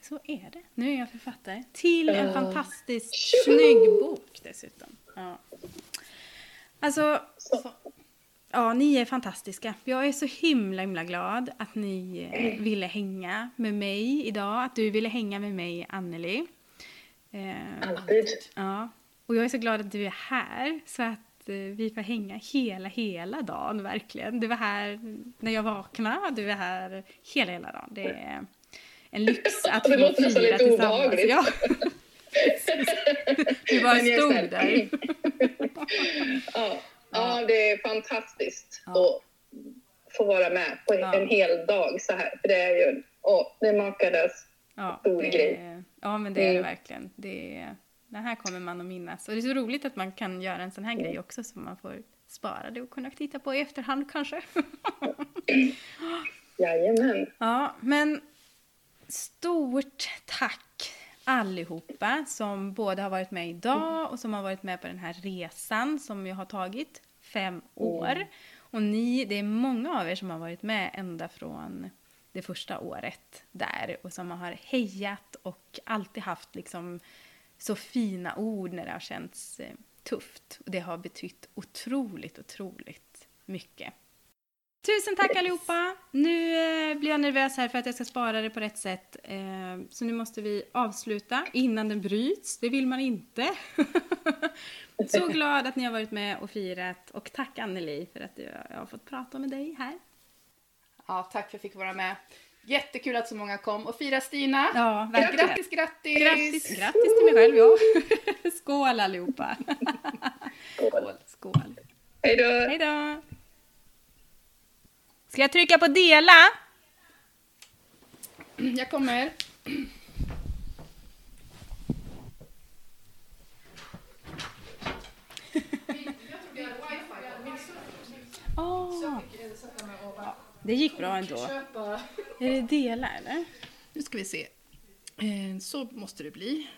så är det. Nu är jag författare till en fantastisk snygg bok dessutom. Ja. Alltså... Ja, ni är fantastiska. Jag är så himla glad att ni ville hänga med mig idag. Att du ville hänga med mig, Anneli. Alltid. Ja, och jag är så glad att du är här. Så att vi får hänga hela dagen, verkligen. Du var här när jag vaknade. Du är här hela dagen. Det är en lyx att vi firar tillsammans. Det låter lite obehagligt. Ja. Du bara stod där. Ja. Ja, det är fantastiskt att få vara med på en hel dag så här. För det är ju det makalöst stor grej. Ja, men det är det verkligen. Det här kommer man att minnas. Och det är så roligt att man kan göra en sån här grej också så man får spara det och kunna titta på i efterhand kanske. Jajamän. Ja, men stort tack allihopa som både har varit med idag och som har varit med på den här resan som jag har tagit 5 år. Och det är många av er som har varit med ända från det första året där och som har hejat och alltid haft liksom så fina ord när det har känts tufft. Och det har betytt otroligt mycket. Tusen tack allihopa! Nu blir jag nervös här för att jag ska spara det på rätt sätt. Så nu måste vi avsluta innan den bryts. Det vill man inte. Så glad att ni har varit med och firat. Och tack Anneli för att jag har fått prata med dig här. Ja, tack för att jag fick vara med. Jättekul att så många kom. Och fira Stina! Ja, verkligen. Grattis till mig själv, ja. Skål allihopa! Skål. Hej då! Ska jag trycka på dela? Jag kommer. Det gick bra ändå. Är det dela eller? Nu ska vi se. Så måste det bli.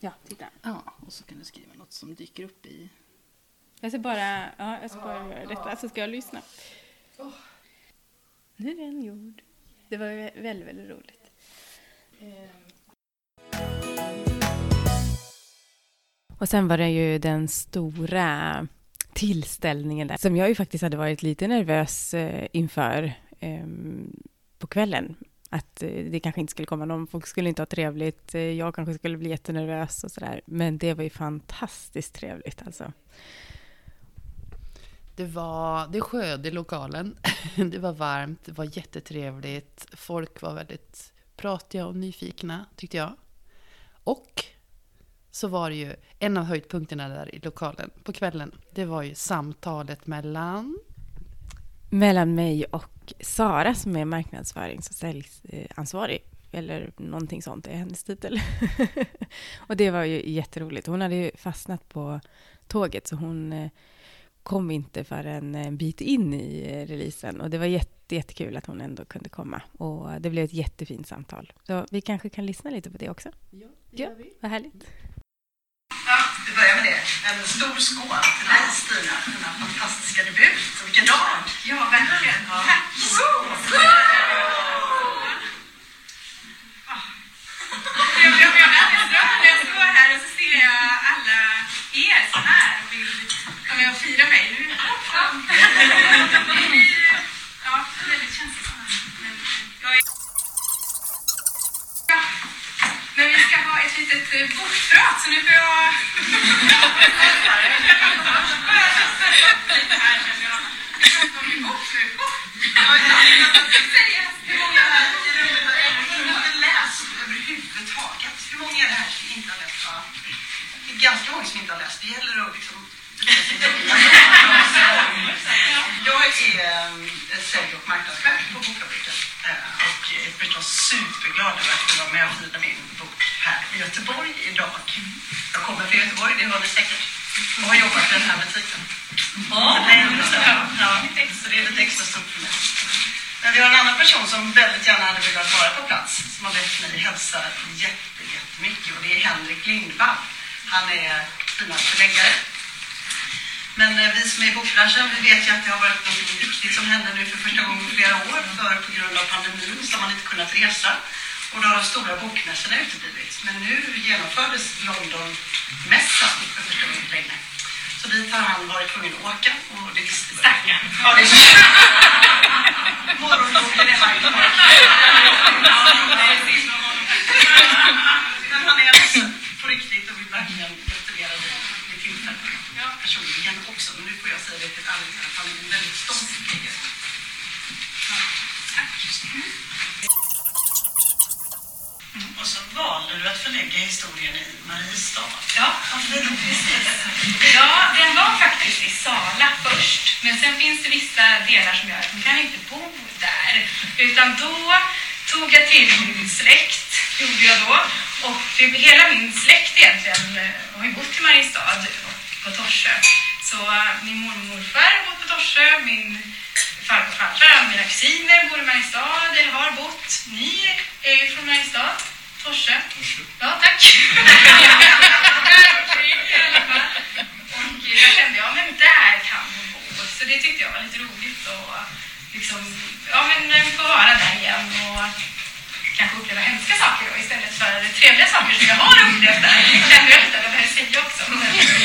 Ja, titta. Ja, och så kan du skriva något som dyker upp i... Jag ska bara göra detta så ska jag lyssna. Nu är den gjord. Det var väldigt roligt. Och sen var det ju den stora tillställningen där som jag ju faktiskt hade varit lite nervös inför på kvällen. Att det kanske inte skulle komma någon, folk skulle inte ha trevligt, jag kanske skulle bli jättenervös och sådär. Men det var ju fantastiskt trevligt alltså. Det sjöd i lokalen, det var varmt, det var jättetrevligt. Folk var väldigt pratiga och nyfikna tyckte jag. Och så var det ju en av höjdpunkterna där i lokalen på kvällen. Det var ju samtalet mellan mig och Sara som är marknadsförings- och säljansvarig. Eller någonting sånt är hennes titel. Och det var ju jätteroligt. Hon hade ju fastnat på tåget så hon... kom inte förrän en bit in i releasen. Och det var jättekul att hon ändå kunde komma. Och det blev ett jättefint samtal. Så vi kanske kan lyssna lite på det också. Ja, det gör vi. Vad härligt. Ja, det börja med det. En stor skål till dig, Stina, för den här fantastiska debut. Vilken dag! Ja, verkligen. Ja. Tack! Jag står här och så ser jag alla er som är och vill fira mig. Ja, väldigt känsligt. Men vi ska ha ett litet bokprat, så nu får jag... Vi ska prata om min bok nu. Seriöst, hur många är det i rummet har läst överhuvudtaget? Hur många är det här som inte har läst? Det är ganska många som inte har läst. Det gäller att liksom... Jag är sälj- och marknadschef på Bokfabriken och är förstås superglad över att få vara med och fira min bok här i Göteborg idag. Jag kommer från Göteborg, det var det säkert. Jag har jobbat i den här butiken. Så det är lite extra stort för mig. Men vi har en annan person som väldigt gärna hade velat vara på plats, som har bett mig hälsa jättemycket, och det är Henrik Lindvall. Han är finansförläggare. Men vi som är i bokbranschen, vi vet ju att det har varit något viktigt som hände nu för första gången på flera år, för på grund av pandemin så har man inte kunnat resa. Och då har de stora bokmässorna uteblivit. Men nu genomfördes Londonmässan för första gången på länge. Så dit har han varit tvungen att åka, och det visste vi. Stackarn! Ja, det visste vi. Morgonboken är här i morgon. Men han är alltså på riktigt och vill verkligen gratulera dig till tillfället. Personligen också, men nu får jag säga det till alla, i alla fall är en väldigt stolt krigare. Tack. Och så valde du att förlägga historien i Mariestad. Ja, precis. Ja, den var faktiskt i Sala först, men sen finns det vissa delar som gör att man kan inte bo där. Utan då tog jag till min släkt, gjorde jag då. Och hela min släkt egentligen har ju bott i Mariestad på Torsö. Så min mormor och morfar har bott på Torsö, min farfar och farfar, mina kusiner bor i Mariestad eller har bott. Ni är ju från Mariestad, Torsö. Ja, tack. Och jag kände, ja men där kan hon bo. Så det tyckte jag var lite roligt att liksom, ja men få vara där igen och kanske uppleva hemska saker då, istället för trevliga saker som jag har upplevt där. Jag känner efter det här säger jag också. Jag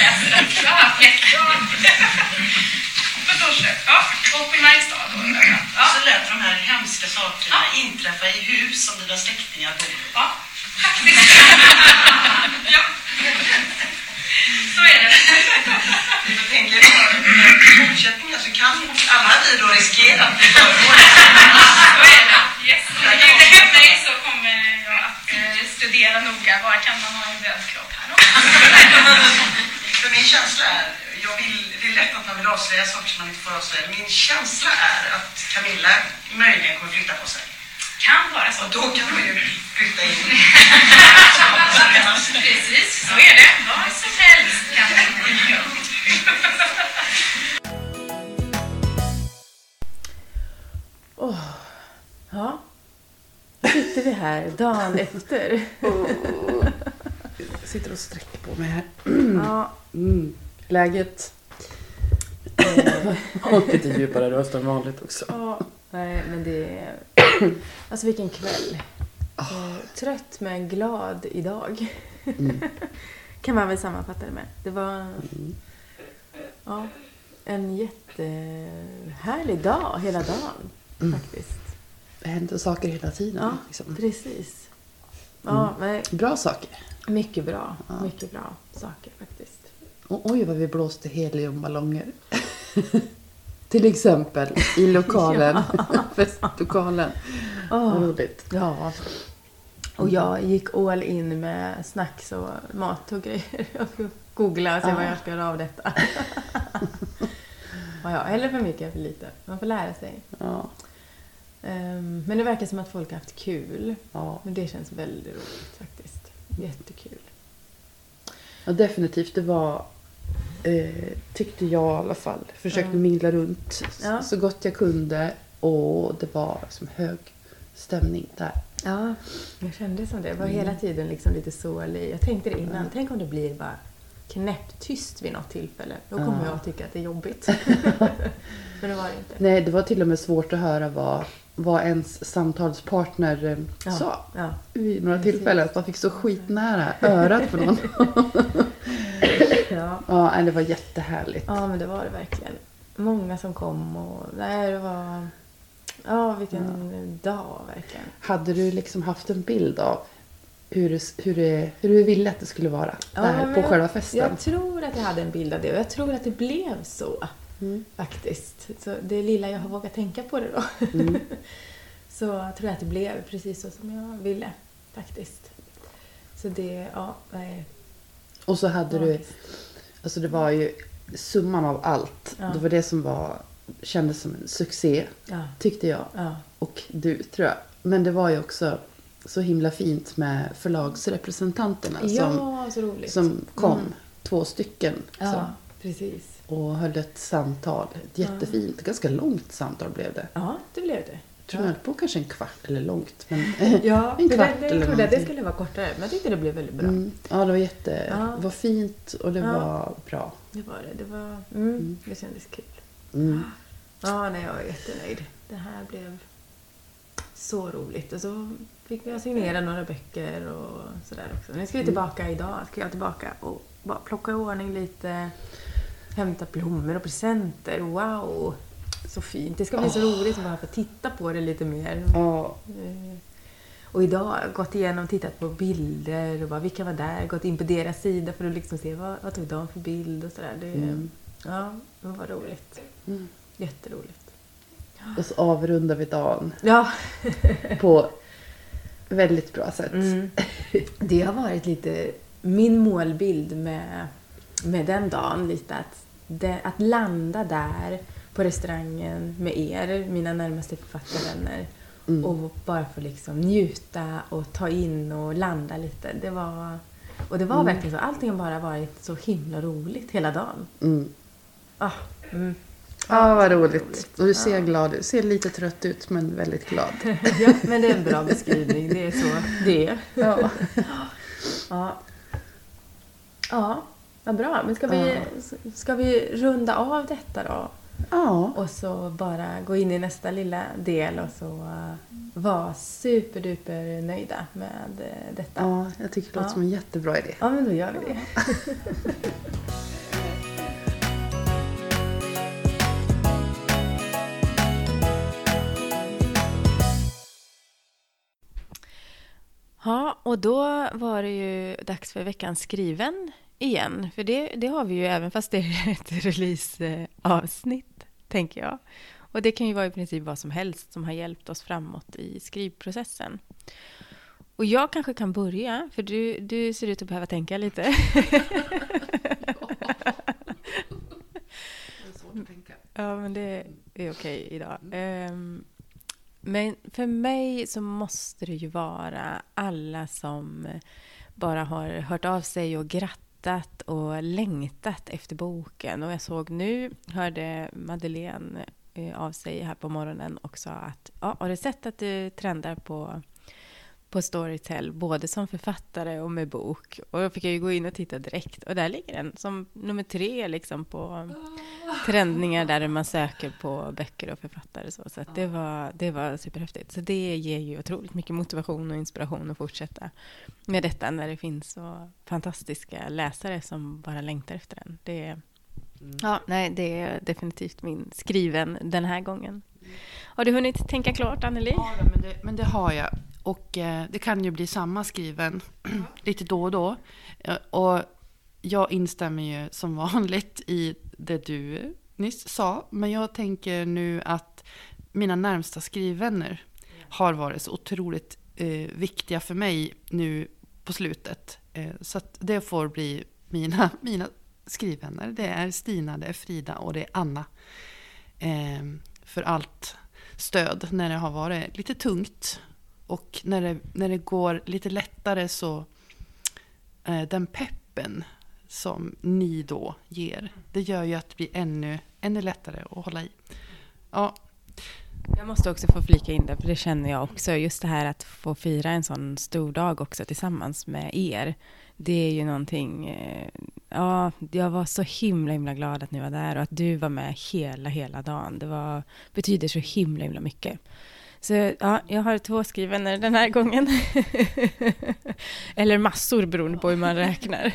läser det. Jag har haft på Torsö. Ja, och i Mariestad. Ja. Så lät de här hemska sakerna inträffa i hus som dina släktingar bor i. Ja, faktiskt. Ja. Så är det. Jag tänker att fortsättningen så kan alla vi då riskera att bli förmål. Yes. Efter det så kommer jag att studera noga. Var kan man ha en död kropp här då? För min känsla är, det är lätt att man vill avslöja saker som man inte får avslöja. Min känsla är att Camilla möjligen kommer flytta på sig. Kan vara så. Och då kan man ju flytta in. Precis, så är det. Vad som helst kan man göra. Ja, då sitter vi här dagen efter. Jag sitter och sträcker på mig här. Ja. Mm. Läget. Och lite djupare röst än vanligt också. Ja, nej men det är... Alltså vilken kväll. Trött men glad idag. Mm. Kan man väl sammanfatta det med. Det var ja, en jättehärlig dag hela dagen faktiskt. Det händer saker hela tiden. Ja, liksom. Precis. Ja, men... Bra saker. Mycket bra. Ja. Mycket bra saker faktiskt. Oj vad vi blåste heliumballonger. Till exempel i lokalen. Festlokalen. Oh. Roligt. Ja. Och jag gick all in med snacks och mat och grejer. Jag fick googla och se vad jag ska göra av detta. Eller för mycket, för lite. Man får lära sig. Ja. Men det verkar som att folk har haft kul. Ja. Men det känns väldigt roligt faktiskt. Jättekul. Ja, definitivt. Det var, tyckte jag i alla fall. Försökte mingla runt så gott jag kunde. Och det var liksom hög stämning där. Ja, jag kände som det. Det var hela tiden liksom lite sålig. Jag tänkte det innan. Tänk om det blir bara knäpptyst vid något tillfälle. Då kommer jag att tycka att det är jobbigt. Men det var det inte. Nej, det var till och med svårt att höra vad ens samtalspartner sa. Ja. I några tillfällen. Man fick så skitnära örat för någon. Ja, det var jättehärligt. Ja, men det var det verkligen. Många som kom och... Nej, det var... Ja, vilken dag verkligen. Hade du liksom haft en bild av hur du ville att det skulle vara där på själva festen? Jag tror att jag hade en bild av det och jag tror att det blev så faktiskt. Så det lilla jag har vågat tänka på det då. Mm. Så jag tror att det blev precis så som jag ville faktiskt. Så det, och så hade du, alltså det var ju summan av allt. Ja. Det var det som kändes som en succé, tyckte jag. Ja. Och du, tror jag. Men det var ju också så himla fint med förlagsrepresentanterna som kom. 2 stycken. Ja, så. Precis. Och höll ett samtal. Ett jättefint, ganska långt samtal blev det. Ja, det blev det. Jag tror jag höll på kanske en kvart eller långt. Men en kvart eller någonting. Det skulle vara kortare, men jag tyckte det blev väldigt bra. Mm. Ja, det var det var fint och det var bra. Det var det. Det var, det kändes kul. Mm. Ja, nej, jag är jättenöjd. Det här blev så roligt. Och så fick vi signera några böcker och sådär också. Nu ska vi tillbaka idag. Ska jag tillbaka och bara plocka i ordning lite. Hämta blommor och presenter. Wow, så fint. Det ska bli så roligt att bara få titta på det lite mer. Och idag har jag gått igenom och tittat på bilder. Och bara vilka var där. Gått in på deras sida för att liksom se vad tog de för bild och sådär. Det Ja, det var roligt. Jätteroligt. Och så avrundar vi dagen. Ja. På väldigt bra sätt. Mm. Det har varit lite min målbild med den dagen. Lite att landa där på restaurangen med er, mina närmaste författarvänner. Mm. Och bara få liksom njuta och ta in och landa lite. Det var verkligen så. Allting har bara varit så himla roligt hela dagen. Mm. Vad roligt. Och du ser glad ut. Ser lite trött ut men väldigt glad. Ja, men det är en bra beskrivning. Det är så det är. Ja, vad bra. Men ska vi runda av detta då? Ja. Och så bara gå in i nästa lilla del och så vara superduper nöjda med detta. Ja, jag tycker det låter som en jättebra idé. Ja, men då gör vi det. Ja, och då var det ju dags för veckans skriven igen. För det har vi ju även fast det är ett releaseavsnitt, tänker jag. Och det kan ju vara i princip vad som helst som har hjälpt oss framåt i skrivprocessen. Och jag kanske kan börja, för du ser ut att behöva tänka lite. Det är svårt att tänka. Ja, men det är okej idag. Men för mig så måste det ju vara alla som bara har hört av sig och grattat och längtat efter boken. Och jag såg nu, hörde Madeleine av sig här på morgonen och sa att har du sett att du trendar på Storytel både som författare och med bok? Och då fick jag ju gå in och titta direkt. Och där ligger den som nummer 3 liksom på trendningar där man söker på böcker och författare. Så att det var superhäftigt. Så det ger ju otroligt mycket motivation och inspiration att fortsätta med detta när det finns så fantastiska läsare som bara längtar efter den. Det är definitivt min skriven den här gången. Har du hunnit tänka klart, Anneli? Ja, men det har jag. Och det kan ju bli samma skriven lite då och då. Och jag instämmer ju som vanligt i det du nyss sa. Men jag tänker nu att mina närmsta skrivvänner har varit så otroligt viktiga för mig nu på slutet. Så att det får bli mina skrivvänner. Det är Stina, det är Frida och det är Anna. För allt stöd när det har varit lite tungt. Och när det går lite lättare så den peppen som ni då ger, det gör ju att det blir ännu lättare att hålla i. Ja, Jag måste också få flika in där, för det känner jag också. Just det här att få fira en sån stor dag också tillsammans med er. Det är ju någonting... Ja, jag var så himla glad att ni var där och att du var med hela dagen. Det betyder så himla mycket. Så ja, jag har 2 skrivvänner den här gången. Eller massor beroende på hur man räknar.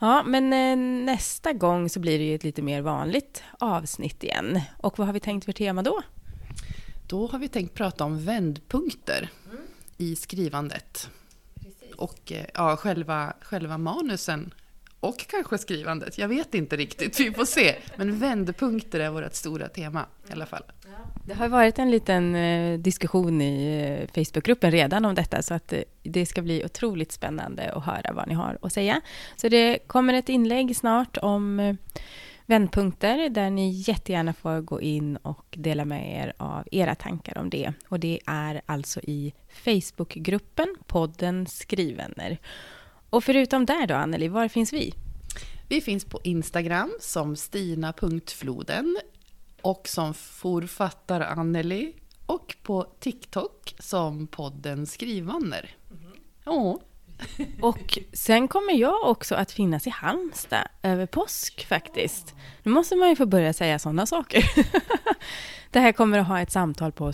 Ja, men nästa gång så blir det ju ett lite mer vanligt avsnitt igen. Och vad har vi tänkt för tema då? Då har vi tänkt prata om vändpunkter i skrivandet. Precis. Och ja, själva manusen och kanske skrivandet. Jag vet inte riktigt, vi får se. Men vändpunkter är vårt stora tema i alla fall. Det har varit en liten diskussion i Facebookgruppen redan om detta, så att det ska bli otroligt spännande att höra vad ni har att säga. Så det kommer ett inlägg snart om vändpunkter där ni jättegärna får gå in och dela med er av era tankar om det. Och det är alltså i Facebookgruppen podden Skrivvänner. Och förutom där då, Anneli, var finns vi? Vi finns på Instagram som stina.floden. Och som författar Anneli. Och på TikTok som podden Skrivvänner. Ja. Och sen kommer jag också att finnas i Halmstad över påsk faktiskt. Nu måste man ju få börja säga sådana saker. Det här kommer att ha ett samtal på,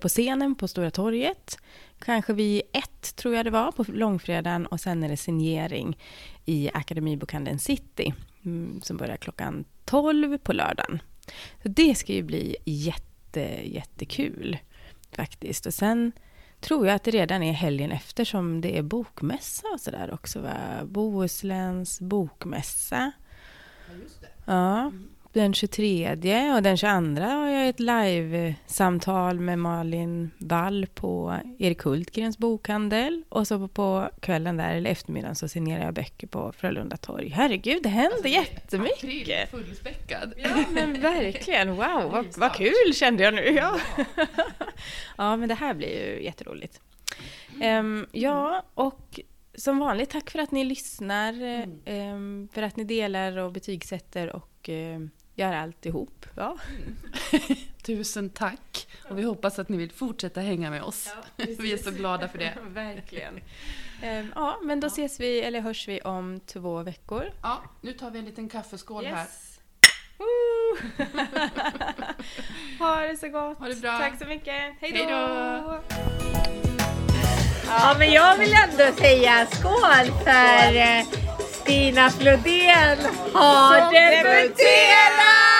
på scenen på Stora torget. Kanske vid 1 tror jag det var på långfredagen. Och sen är det signering i Akademibokhandeln City. Som börjar klockan 12 på lördagen. Så det ska ju bli jättekul faktiskt. Och sen tror jag att det redan är helgen efter som det är bokmässa och sådär också, va? Bohusländs bokmässa. Ja, just det. Ja, den 23 och den 22 har jag ett live-samtal med Malin Wall på Erik Kultgrens bokhandel. Och så på kvällen där eller eftermiddagen så signerar jag böcker på Frölunda torg. Herregud, det händer jättemycket. April, fullspäckad. Ja, men verkligen. Wow, vad kul kände jag nu. Ja. Ja, men det här blir ju jätteroligt. Ja, och... Som vanligt, tack för att ni lyssnar, för att ni delar och betygsätter och gör alltihop. Ja. Tusen tack, och vi hoppas att ni vill fortsätta hänga med oss. Ja, vi är så glada för det. Verkligen. Ja, men då ses vi, eller hörs vi om 2 veckor. Ja, nu tar vi en liten kaffeskål här. Ha det så gott. Ha det bra. Tack så mycket. Hej då! Ja, men jag vill ändå säga skål för Stina Flodén har debuterat!